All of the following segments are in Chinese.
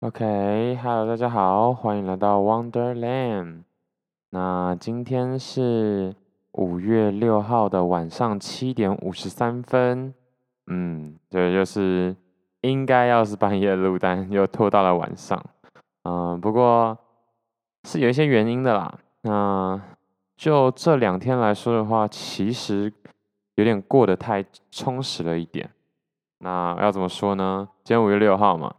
OK，Hello，大家好，欢迎来到 Wonderland。那今天是5月6号的晚上7点53分，对，就是应该要是半夜录，但又拖到了晚上，不过是有一些原因的啦。那就这2天来说的话，其实有点过得太充实了一点。那要怎么说呢？今天5月6号嘛。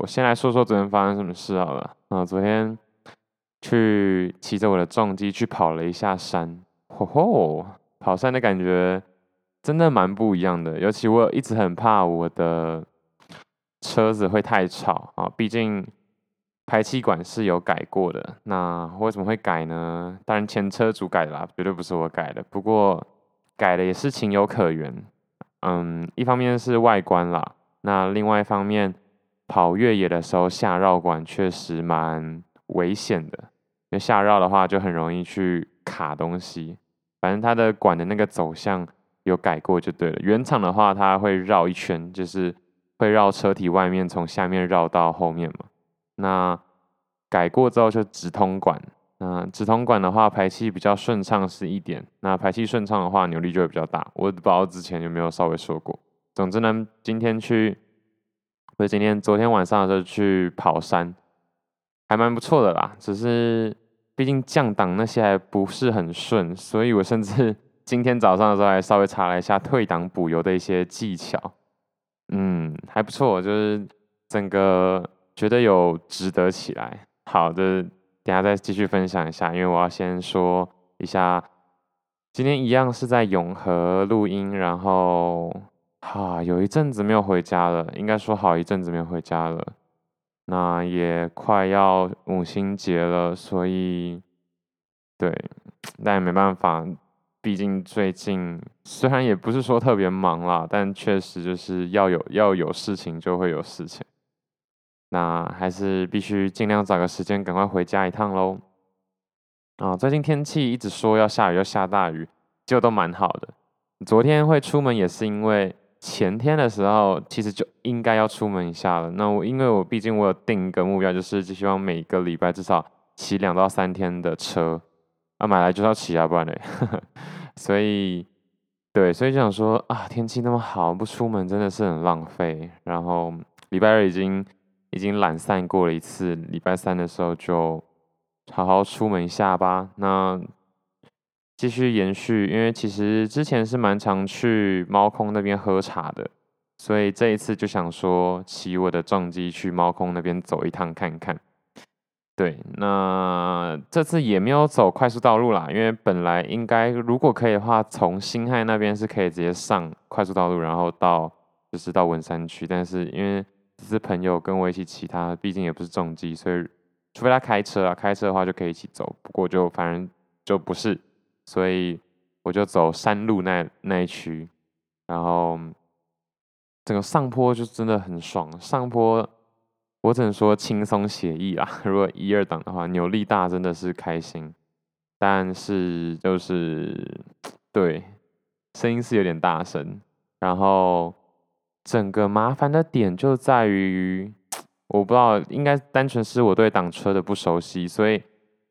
我先来说说昨天发生什么事好了。昨天去骑着我的重机去跑了一下山，跑山的感觉真的蛮不一样的。尤其我一直很怕我的车子会太吵啊，毕竟排气管是有改过的。那为什么会改呢？当然前车主改的啦，绝对不是我改的。不过改的也是情有可原。一方面是外观啦，那另外一方面，跑越野的时候下绕管确实蛮危险的，因为下绕的话就很容易去卡东西。反正它的管的那个走向有改过就对了。原厂的话它会绕一圈，就是会绕车体外面，从下面绕到后面嘛。那改过之后就直通管，那直通管的话排气比较顺畅是一点，那排气顺畅的话扭力就会比较大。我不知道之前有没有稍微说过。总之呢，昨天晚上的时候去跑山，还蛮不错的啦。只是毕竟降档那些还不是很顺，所以我甚至今天早上的时候还稍微查了一下退档补油的一些技巧。还不错，就是整个觉得有值得起来。好的，等一下再继续分享一下，因为我要先说一下，今天一样是在永和录音，然后有一阵子没有回家了，应该说好一阵子没有回家了。那也快要母亲节了，所以对，但也没办法，毕竟最近虽然也不是说特别忙啦，但确实就是要有事情就会有事情。那还是必须尽量找个时间赶快回家一趟喽。最近天气一直说要下雨又下大雨，结果都蛮好的。昨天会出门也是因为前天的时候其实就应该要出门一下了。那因为我毕竟我有定一个目标，就是希望每个礼拜至少骑2到3天的车，买来就要骑啊，不然嘞。所以就想说天气那么好，不出门真的是很浪费。然后礼拜二已经懒散过了一次，礼拜三的时候就好好出门一下吧。那继续延续，因为其实之前是蛮常去猫空那边喝茶的，所以这一次就想说骑我的重机去猫空那边走一趟看看。对，那这次也没有走快速道路啦，因为本来应该如果可以的话，从辛亥那边是可以直接上快速道路，然后到文山区。但是因为这次朋友跟我一起骑，他毕竟也不是重机，所以除非他开车的话就可以一起走，不过就反正就不是。所以我就走山路那一区，然后整个上坡就真的很爽。上坡我只能说轻松写意啦，如果1、2档的话，扭力大真的是开心。但是就是对，声音是有点大声。然后整个麻烦的点就在于，我不知道，应该单纯是我对挡车的不熟悉，所以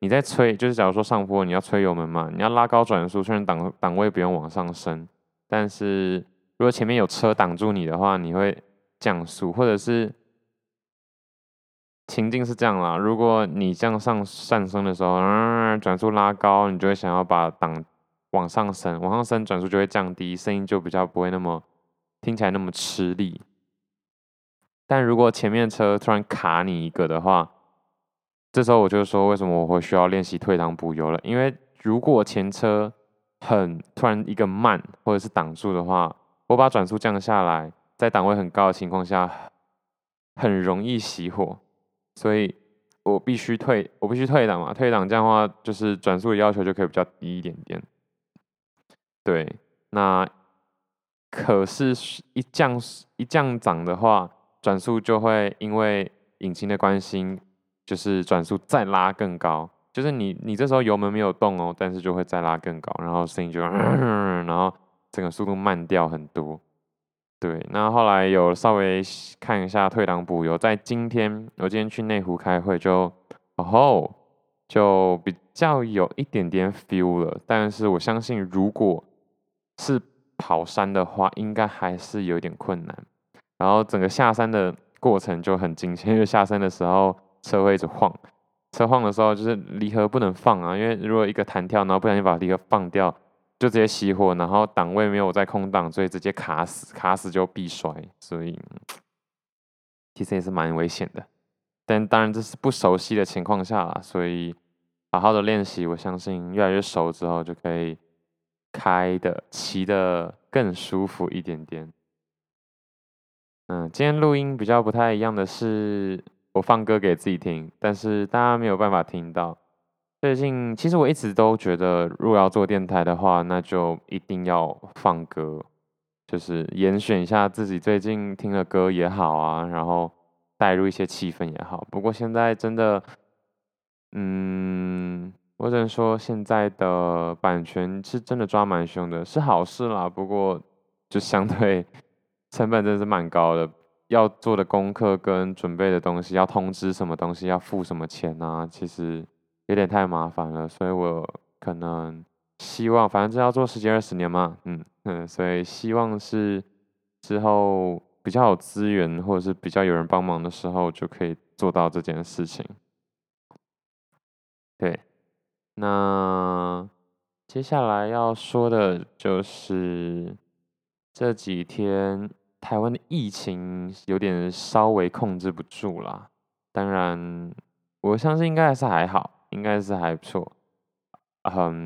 你在吹，就是假如说上坡你要吹油门嘛，你要拉高转速，虽然档位不用往上升，但是如果前面有车挡住你的话，你会降速，或者是情境是这样啦，如果你这样上升的时候，转速拉高，你就会想要把档往上升，往上升转速就会降低，声音就比较不会那么听起来那么吃力。但如果前面车突然卡你一个的话，这时候我就说，为什么我会需要练习退档补油了？因为如果前车很突然一个慢，或者是挡住的话，我把转速降下来，在档位很高的情况下，很容易熄火，所以我必须退档嘛。退档这样的话，就是转速的要求就可以比较低一点点。对，那可是一降档的话，转速就会因为引擎的关系，就是转速再拉更高，就是你这时候油门没有动哦，但是就会再拉更高，然后声音就然后整个速度慢掉很多。对，那后来有稍微看一下退党补，有在我今天去内湖开会就，就比较有一点点 feel 了。但是我相信，如果是跑山的话，应该还是有点困难。然后整个下山的过程就很惊险，因为下山的时候车会一直晃，车晃的时候就是离合不能放啊，因为如果一个弹跳，然后不小心把离合放掉，就直接熄火，然后档位没有在空档，所以直接卡死，卡死就必摔，所以其实也是蛮危险的。但当然这是不熟悉的情况下啦，所以好好的练习，我相信越来越熟之后就可以骑的更舒服一点点。今天录音比较不太一样的是，我放歌给自己听，但是大家没有办法听到。最近其实我一直都觉得，如果要做电台的话，那就一定要放歌，就是严选一下自己最近听的歌也好啊，然后带入一些气氛也好。不过现在真的，我只能说现在的版权是真的抓蛮凶的，是好事啦。不过就相对成本真的是蛮高的，要做的功课跟准备的东西，要通知什么东西，要付什么钱啊，其实有点太麻烦了，所以我可能希望，反正这要做10-20年嘛，所以希望是之后比较有资源或者是比较有人帮忙的时候，就可以做到这件事情。对，那接下来要说的就是这几天台湾的疫情有点稍微控制不住啦，当然我相信应该还是还好。应该是还不错，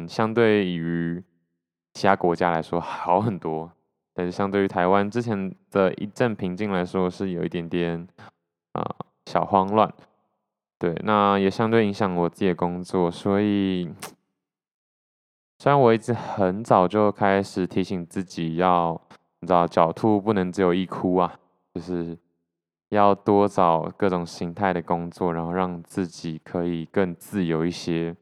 相对于其他国家来说好很多，但是相对于台湾之前的一阵平静来说，是有一点点小慌乱。对，那也相对影响我自己的工作，所以虽然我一直很早就开始提醒自己要，你知道，狡兔不能只有一窟啊，就是要多找各种形态的工作，然后让自己可以更自由一些。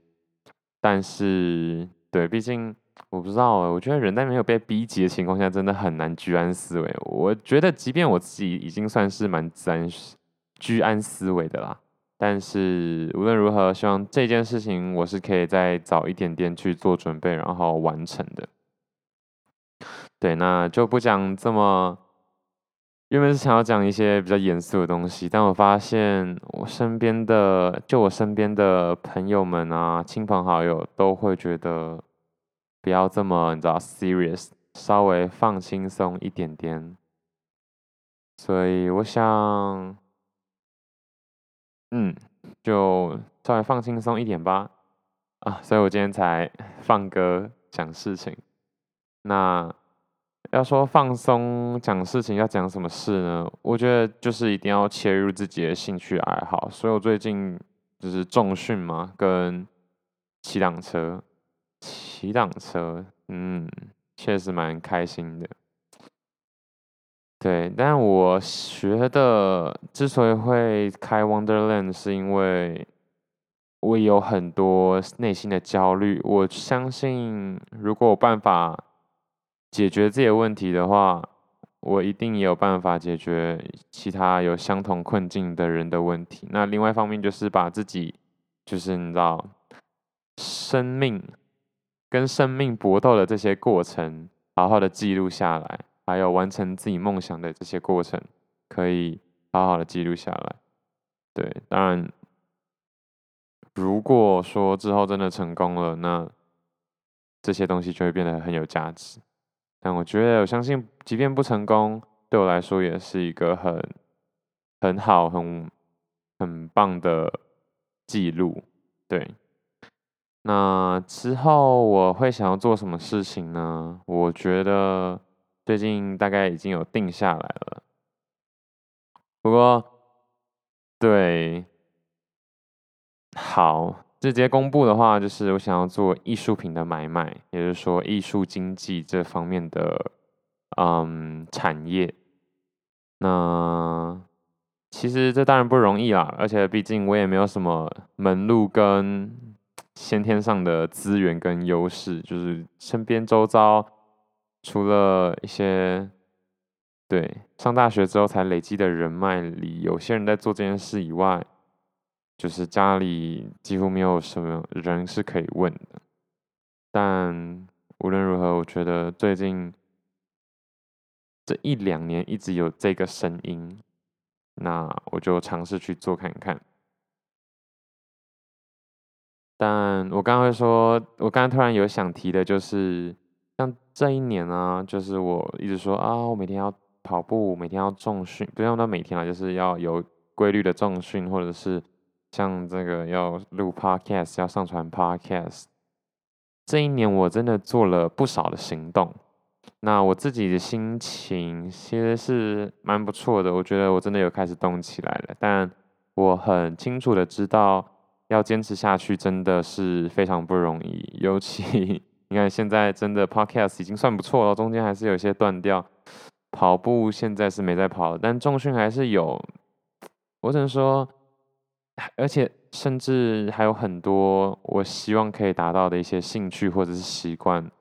但是，对，毕竟我不知道，我觉得人在没有被逼急的情况下，真的很难居安思危。我觉得，即便我自己已经算是蛮居安思危的啦，但是无论如何，希望这件事情我是可以再早一点点去做准备，然后完成的。对，那就不讲这么。原本是想要讲一些比较严肃的东西，但我发现我身边的朋友们啊，亲朋好友都会觉得不要这么，你知道 serious， 稍微放轻松一点点。所以我想，就稍微放轻松一点吧。所以我今天才放歌讲事情。那要说放松讲事情，要讲什么事呢？我觉得就是一定要切入自己的兴趣爱好，所以我最近就是重训嘛，跟骑挡车，确实蛮开心的。对，但我学的之所以会开 Wonderland， 是因为我有很多内心的焦虑。我相信，如果有办法解决自己的问题的话，我一定也有办法解决其他有相同困境的人的问题。那另外一方面就是把自己，就是你知道，跟生命搏斗的这些过程，好好的记录下来，还有完成自己梦想的这些过程，可以好好的记录下来。对，当然，如果说之后真的成功了，那这些东西就会变得很有价值。但我觉得，我相信，即便不成功，对我来说也是一个很好、很棒的记录。对，那之后我会想要做什么事情呢？我觉得最近大概已经有定下来了。不过，对，好。直接公布的话，就是我想要做艺术品的买卖，也就是说艺术经济这方面的产业。那其实这当然不容易啦，而且毕竟我也没有什么门路跟先天上的资源跟优势，就是身边周遭除了一些对，上大学之后才累积的人脉里，有些人在做这件事以外，就是家里几乎没有什么人是可以问的。但无论如何，我觉得最近这一两年一直有这个声音，那我就尝试去做看看。但我刚刚会说，我刚刚突然有想提的就是，像这一年啊，就是我一直说啊，我每天要跑步，每天要重训，不用到每天啦，就是要有规律的重训，或者是像这个要录 podcast， 要上传 podcast。这一年我真的做了不少的行动，那我自己的心情其实是蛮不错的，我觉得我真的有开始动起来了。但我很清楚的知道，要坚持下去真的是非常不容易，尤其你看现在真的 podcast 已经算不错了，中间还是有一些断掉。跑步现在是没在跑了，但重训还是有。我只能说，而且甚至还有很多我希望可以达到的一些兴趣或者是习惯，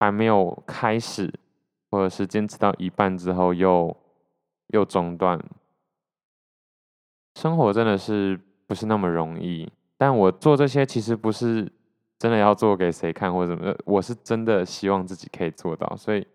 还没有开始，或者是坚持到一半之后又中断。生活真的是不是那么容易，但我做这些其实不是真的要做给谁看或者什么，我是真的希望自己可以做到，所以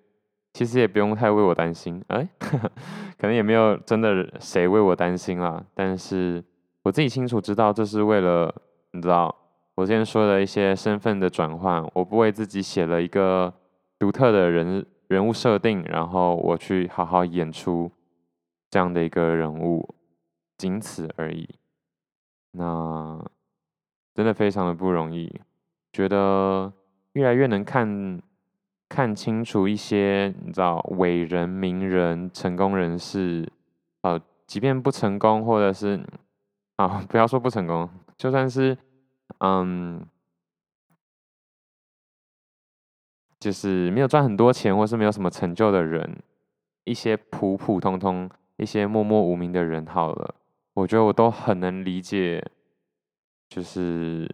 其实也不用太为我担心，可能也没有真的谁为我担心啦。但是我自己清楚知道，这是为了你知道，我之前说的一些身份的转换，我不为自己写了一个独特的人物设定，然后我去好好演出这样的一个人物，仅此而已。那真的非常的不容易，觉得越来越能看清楚一些，你知道，伟人、名人、成功人士，即便不成功，或者是不要说不成功，就算是就是没有赚很多钱，或是没有什么成就的人，一些普通通、一些默默无名的人，好了，我觉得我都很能理解，就是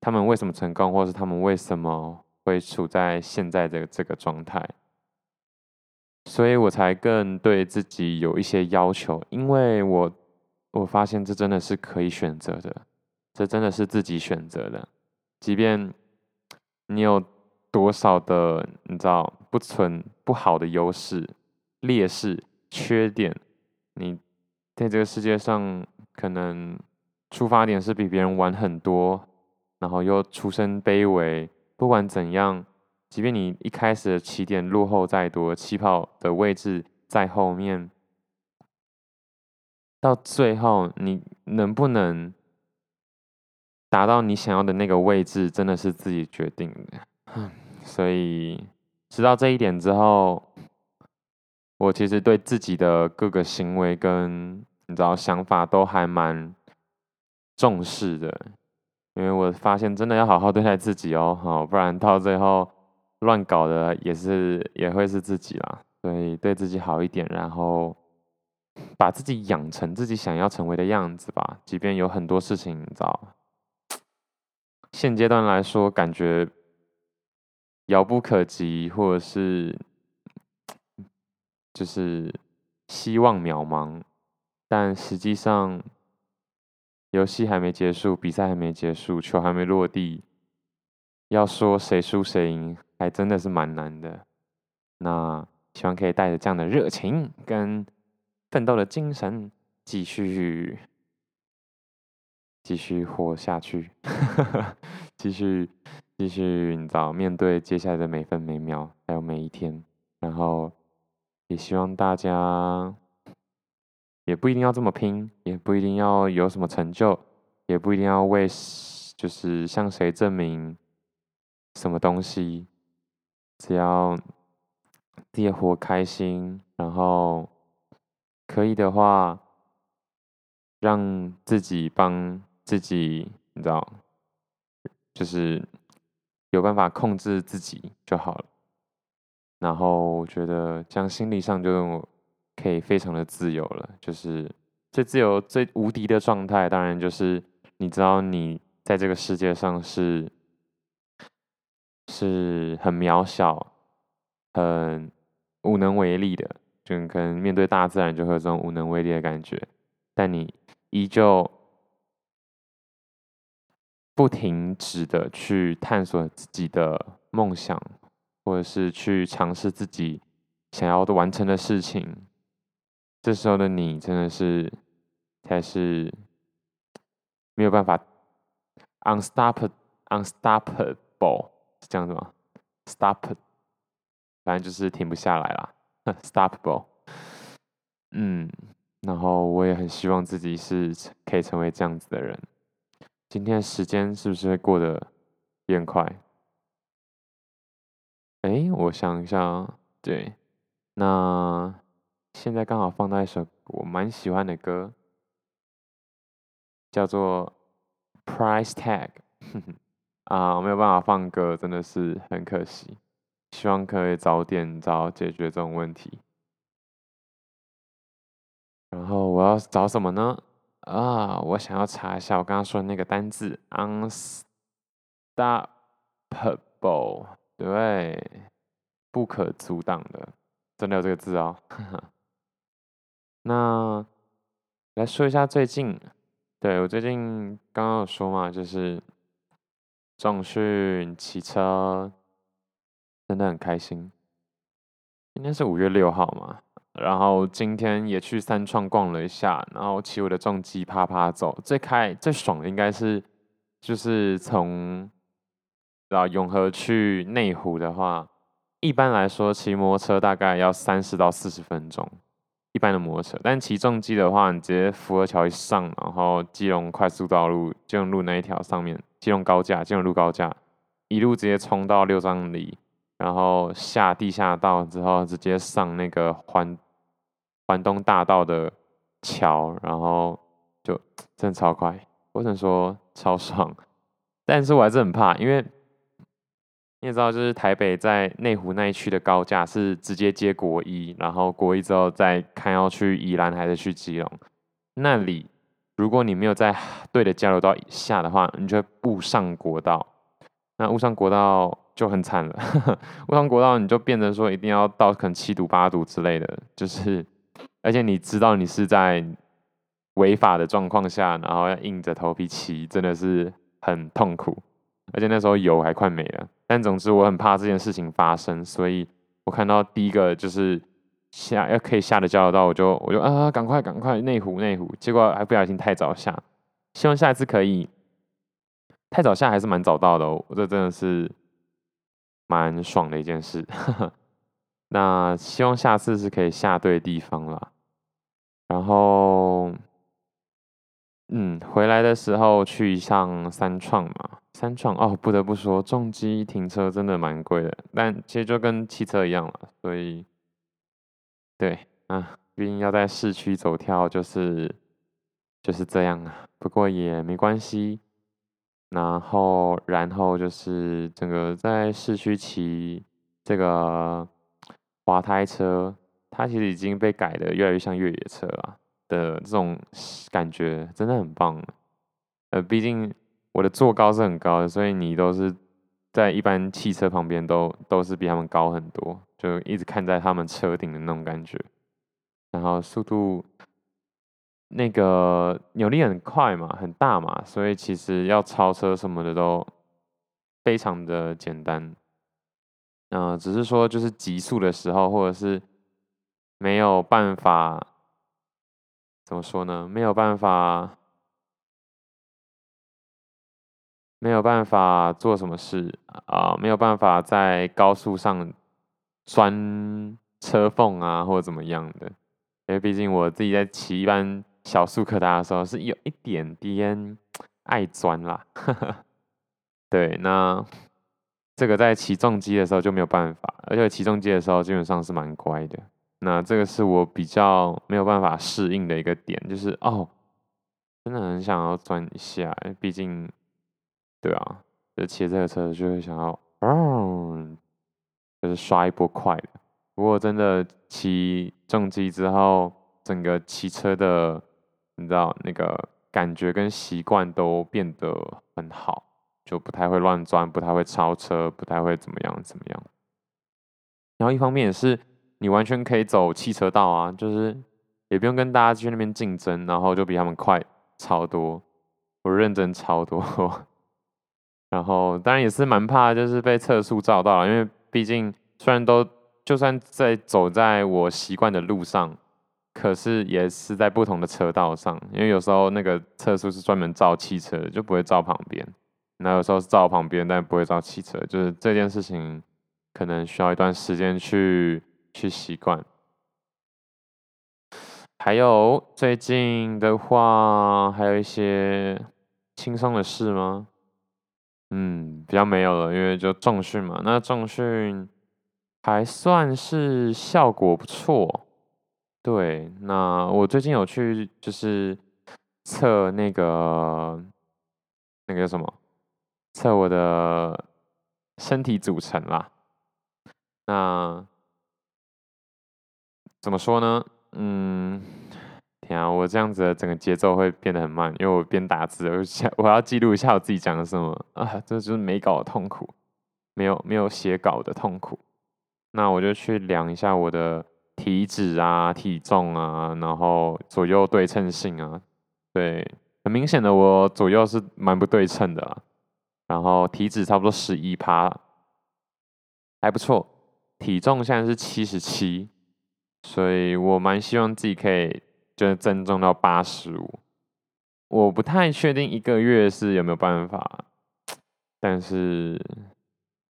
他们为什么成功，或是他们为什么会处在现在的这个状态，所以我才更对自己有一些要求，因为我发现这真的是可以选择的，这真的是自己选择的。即便你有多少的你知道不好的优势、劣势、缺点，你在这个世界上可能出发点是比别人晚很多，然后又出身卑微。不管怎样，即便你一开始的起点落后再多，起跑的位置在后面，到最后你能不能达到你想要的那个位置，真的是自己决定的。所以知道这一点之后，我其实对自己的各个行为跟你知道想法都还蛮重视的。因为我发现真的要好好对待自己哦，不然到最后乱搞的也会是自己啦。所以对自己好一点，然后把自己养成自己想要成为的样子吧。即便有很多事情，你知道，现阶段来说感觉遥不可及，或者是就是希望渺茫，但实际上，游戏还没结束，比赛还没结束，球还没落地，要说谁输谁赢，还真的是蛮难的。那希望可以带着这样的热情跟奋斗的精神，继续活下去，继续你知道面对接下来的每分每秒，还有每一天。然后也希望大家，也不一定要这么拼，也不一定要有什么成就，也不一定要为就是向谁证明什么东西，只要自己活开心，然后可以的话，让自己帮自己，你知道，就是有办法控制自己就好了。然后我觉得这样心理上就可以非常的自由了，就是最自由、最无敌的状态，当然就是你知道你在这个世界上是很渺小、很无能为力的，就可能面对大自然就会有这种无能为力的感觉，但你依旧不停止的去探索自己的梦想，或者是去尝试自己想要完成的事情，这时候的你真的是才是没有办法 unstoppable 是这样子吗？ stop 反正就是停不下来啦stoppable 然后我也很希望自己是可以成为这样子的人。今天的时间是不是会过得变快？我想一下，对，那现在刚好放到一首我蛮喜欢的歌，叫做 Price Tag 啊，我没有办法放歌，真的是很可惜，希望可以早点解决这种问题。然后我要找什么呢？我想要查一下我刚刚说的那个单字 unstoppable， 对，不可阻挡的，真的有这个字哦那来说一下最近，对，我最近刚刚有说嘛，就是重训骑车真的很开心。今天是5月6号嘛，然后今天也去三创逛了一下，然后骑我的重机啪啪走。最爽的应该是就是从永和去内湖的话，一般来说骑摩托车大概要30到40分钟，一般的摩托车。但骑重机的话，你直接福和桥一上，然后基隆快速道路、基隆路那一条上面，基隆路高架，一路直接冲到六张犁，然后下地下道之后，直接上那个环东大道的桥，然后就真的超快，我只能说超爽。但是我还是很怕，因为你也知道，就是台北在内湖那一区的高架是直接接国一，然后国一之后再看要去宜兰还是去基隆，那里如果你没有在对的交流道以下的话，你就会误上国道，那误上国道就很惨了误上国道你就变成说一定要到可能7堵8堵之类的，就是而且你知道你是在违法的状况下，然后要硬着头皮骑，真的是很痛苦，而且那时候油还快没了。但总之我很怕这件事情发生，所以我看到第一个就是可以下的交流道，我就赶快内湖，结果还不小心太早下。希望下一次可以太早下，还是蛮早到的哦，这真的是蛮爽的一件事那希望下次是可以下对地方啦。然后回来的时候去上三创嘛，不得不说，重机停车真的蛮贵的，但其实就跟汽车一样了，所以对毕竟要在市区走跳，就是这样啊。不过也没关系。然后就是整个在市区骑这个滑胎车，它其实已经被改的越来越像越野车了的这种感觉，真的很棒。毕竟我的座高是很高的，所以你都是在一般汽车旁边都是比他们高很多，就一直看在他们车顶的那种感觉。然后速度那个扭力很快嘛，很大嘛，所以其实要超车什么的都非常的简单。只是说就是急速的时候，或者是没有办法，怎么说呢？没有办法做什么事啊，没有办法在高速上钻车缝啊，或者怎么样的。因为毕竟我自己在骑一般小速可达的时候，是有一点点爱钻啦对，那这个在骑重机的时候就没有办法，而且骑重机的时候基本上是蛮乖的。那这个是我比较没有办法适应的一个点，就是真的很想要钻一下，毕竟。对啊，就骑这个车就会想要，就是刷一波快的。不过真的骑重机之后，整个骑车的，你知道那个感觉跟习惯都变得很好，就不太会乱钻，不太会超车，不太会怎么样怎么样。然后一方面也是你完全可以走汽车道啊，就是也不用跟大家去那边竞争，然后就比他们快超多，我认真超多。然后当然也是蛮怕就是被测速照到了，因为毕竟虽然都就算在走在我习惯的路上，可是也是在不同的车道上，因为有时候那个测速是专门照汽车的，就不会照旁边，那有时候是照旁边但不会照汽车，就是这件事情可能需要一段时间去习惯。还有最近的话还有一些轻松的事吗？比较没有了，因为就重训嘛。那重训还算是效果不错，对。那我最近有去就是测那个什么，测我的身体组成啦。那怎么说呢？天啊，我这样子的整个节奏会变得很慢，因为我边打字，我要记录一下我自己讲的什么啊，这就是没稿的痛苦，没有写稿的痛苦。那我就去量一下我的体脂啊、体重啊，然后左右对称性啊，对，很明显的我左右是蛮不对称的啦。然后体脂差不多 11%， 还不错。体重现在是77%，所以我蛮希望自己可以就是增重到85%。我不太确定一个月是有没有办法，但是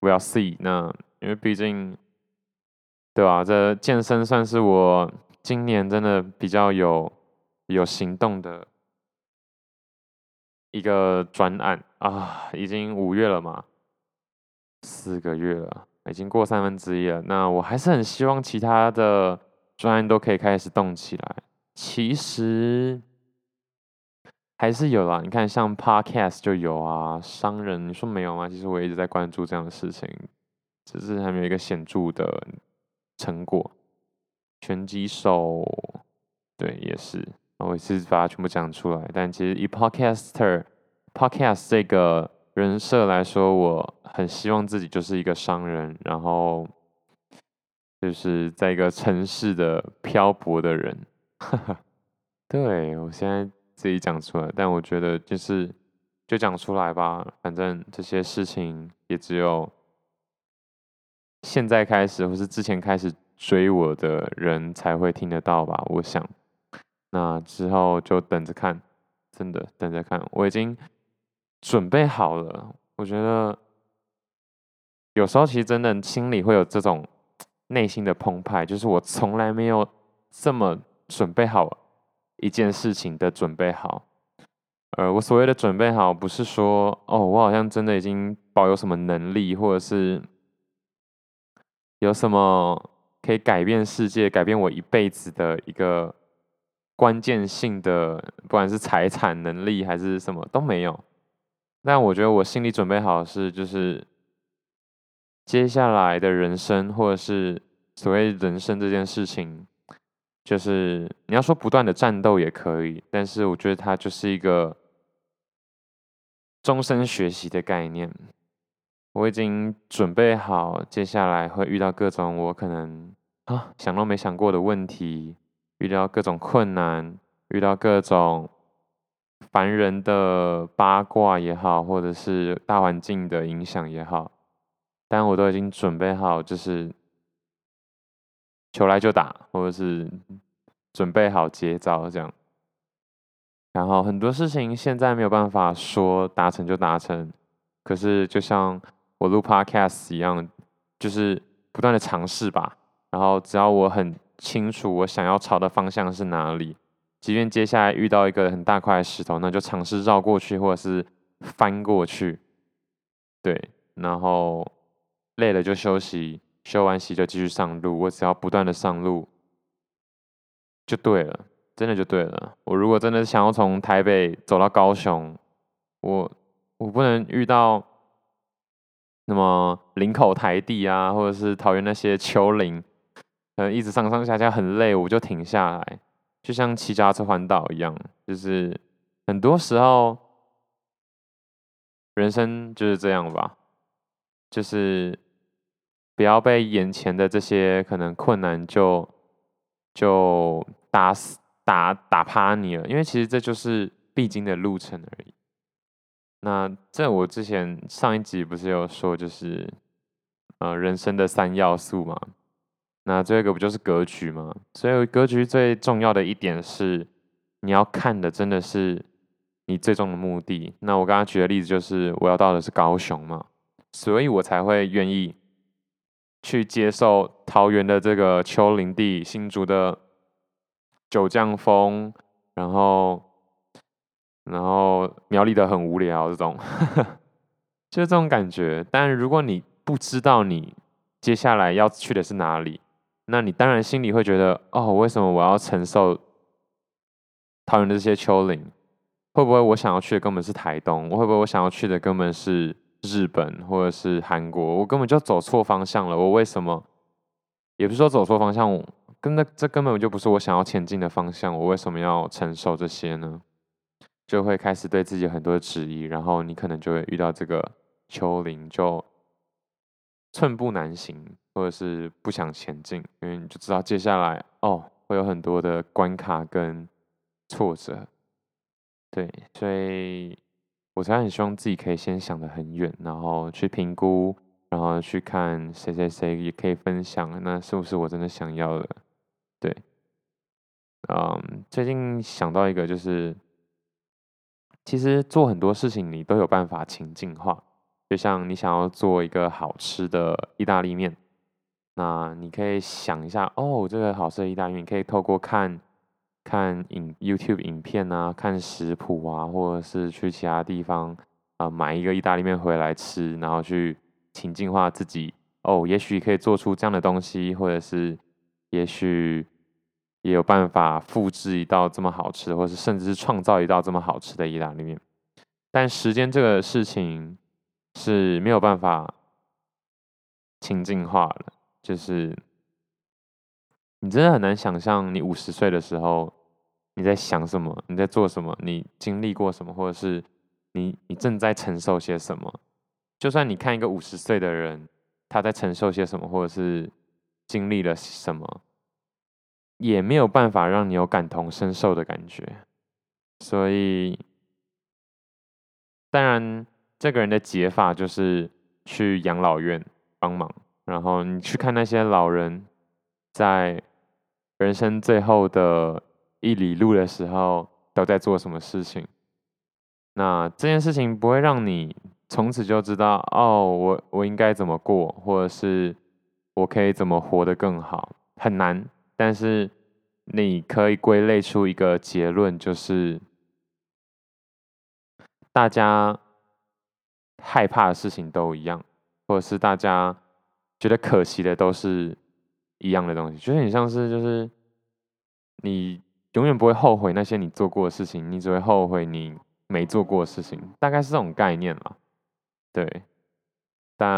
we'll see。那因为毕竟，对吧？这健身算是我今年真的比较有行动的一个专案啊，已经5月了嘛，4个月了。已经过1/3了，那我还是很希望其他的专案都可以开始动起来。其实还是有啦，你看像 podcast 就有啊，商人你说没有吗？其实我一直在关注这样的事情，只是还没有一个显著的成果。拳击手，对，也是，我也是把它全部讲出来。但其实以 podcast 这个人设来说，我很希望自己就是一个商人，然后就是在一个城市的漂泊的人。对，我现在自己讲出来，但我觉得就讲出来吧，反正这些事情也只有现在开始或是之前开始追我的人才会听得到吧，我想。那之后就等着看，真的等着看，我已经准备好了。我觉得有时候其实真的心里会有这种内心的澎湃，就是我从来没有这么准备好一件事情的准备好。我所谓的准备好，不是说哦，我好像真的已经保有什么能力，或者是有什么可以改变世界、改变我一辈子的一个关键性的，不管是财产、能力还是什么都没有。但我觉得我心里准备好的是，就是接下来的人生，或者是所谓人生这件事情，就是你要说不断的战斗也可以，但是我觉得它就是一个终身学习的概念。我已经准备好，接下来会遇到各种我可能想都没想过的问题，遇到各种困难，遇到各种凡人的八卦也好，或者是大环境的影响也好，但我都已经准备好，就是球来就打，或者是准备好接招这样。然后很多事情现在没有办法说达成就达成，可是就像我录 podcast 一样，就是不断的尝试吧。然后只要我很清楚我想要朝的方向是哪里，即便接下来遇到一个很大块的石头，那就尝试绕过去或者是翻过去，对。然后累了就休息，休完息就继续上路，我只要不断的上路就对了，真的就对了。我如果真的想要从台北走到高雄，我不能遇到那么林口台地啊，或者是桃园那些丘陵，一直上上下下很累，我就停下来。就像骑脚踏车环岛一样，就是很多时候人生就是这样吧，就是不要被眼前的这些可能困难就打趴你了，因为其实这就是必经的路程而已。那这我之前上一集不是有说，就是人生的三要素嘛，那最后一个不就是格局嘛？所以格局最重要的一点是，你要看的真的是你最终的目的。那我刚刚举的例子就是我要到的是高雄嘛，所以我才会愿意去接受桃园的这个丘陵地、新竹的九降风，然后苗栗的很无聊这种，就是这种感觉。但如果你不知道你接下来要去的是哪里，那你当然心里会觉得，哦，为什么我要承受桃园的这些丘陵？会不会我想要去的根本是台东？会不会我想要去的根本是日本或者是韩国？我根本就走错方向了。我为什么？也不是说走错方向，这根本就不是我想要前进的方向。我为什么要承受这些呢？就会开始对自己很多质疑，然后你可能就会遇到这个丘陵，就寸步难行，或者是不想前进，因为你就知道接下来会有很多的关卡跟挫折。对，所以我才很希望自己可以先想得很远，然后去评估，然后去看谁谁谁也可以分享，那是不是我真的想要的？对，最近想到一个就是。其实做很多事情你都有办法情境化，就像你想要做一个好吃的意大利面，那你可以想一下，这个好吃的意大利面，你可以透过看 YouTube 影片啊，看食谱啊，或者是去其他地方买一个意大利面回来吃，然后去情境化自己，也许可以做出这样的东西，或者是也许也有办法复制一道这么好吃的，或是甚至是创造一道这么好吃的意大利面。但时间这个事情是没有办法情境化的，就是你真的很难想象你50岁的时候你在想什么，你在做什么，你经历过什么，或者是你正在承受些什么。就算你看一个50岁的人他在承受些什么，或者是经历了什么，也没有办法让你有感同身受的感觉。所以当然这个人的解法就是去养老院帮忙，然后你去看那些老人在人生最后的一里路的时候都在做什么事情。那这件事情不会让你从此就知道，我应该怎么过，或者是我可以怎么活得更好，很难。但是你可以归类出一个结论，就是大家害怕的事情都一样，或者是大家觉得可惜的都是一样的东西。就很像是，就是你永远不会后悔那些你做过的事情，你只会后悔你没做过的事情，大概是这种概念啦。对，但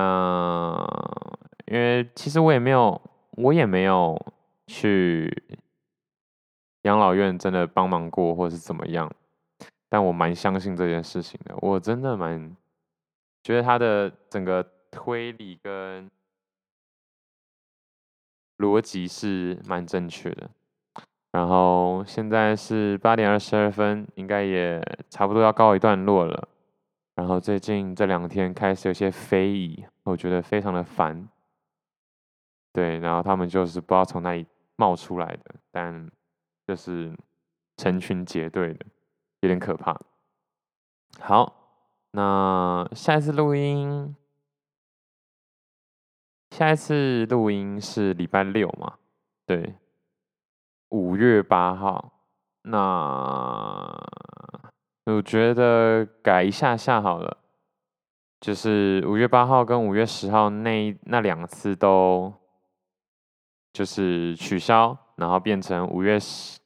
因为其实我也没有去养老院真的帮忙过，或是怎么样，但我蛮相信这件事情的。我真的蛮觉得他的整个推理跟逻辑是蛮正确的。然后现在是8:22，应该也差不多要告一段落了。然后最近这2天开始有些非议，我觉得非常的烦。对，然后他们就是不知道从哪里冒出来的，但就是成群结队的，有点可怕。好，那下一次录音是礼拜6嘛？对，5月8号。那我觉得改一下好了，就是5月8号跟5月10号那2次都就是取消，然后变成5月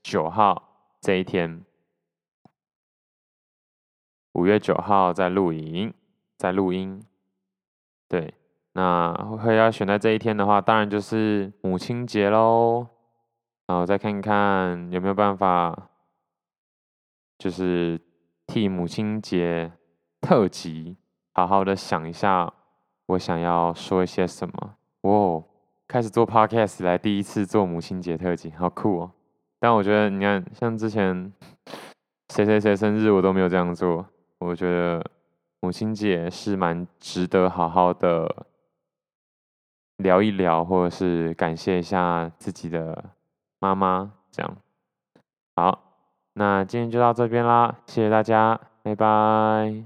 9号这一天，5月9号在录音。对，那会要选在这一天的话，当然就是母亲节咯。然后再看看有没有办法，就是替母亲节特辑好好的想一下，我想要说一些什么。哇，开始做 podcast 来第一次做母亲节特辑，好酷哦！但我觉得你看，像之前谁谁谁生日我都没有这样做，我觉得母亲节是蛮值得好好的聊一聊，或者是感谢一下自己的妈妈，这样。好，那今天就到这边啦，谢谢大家，拜拜。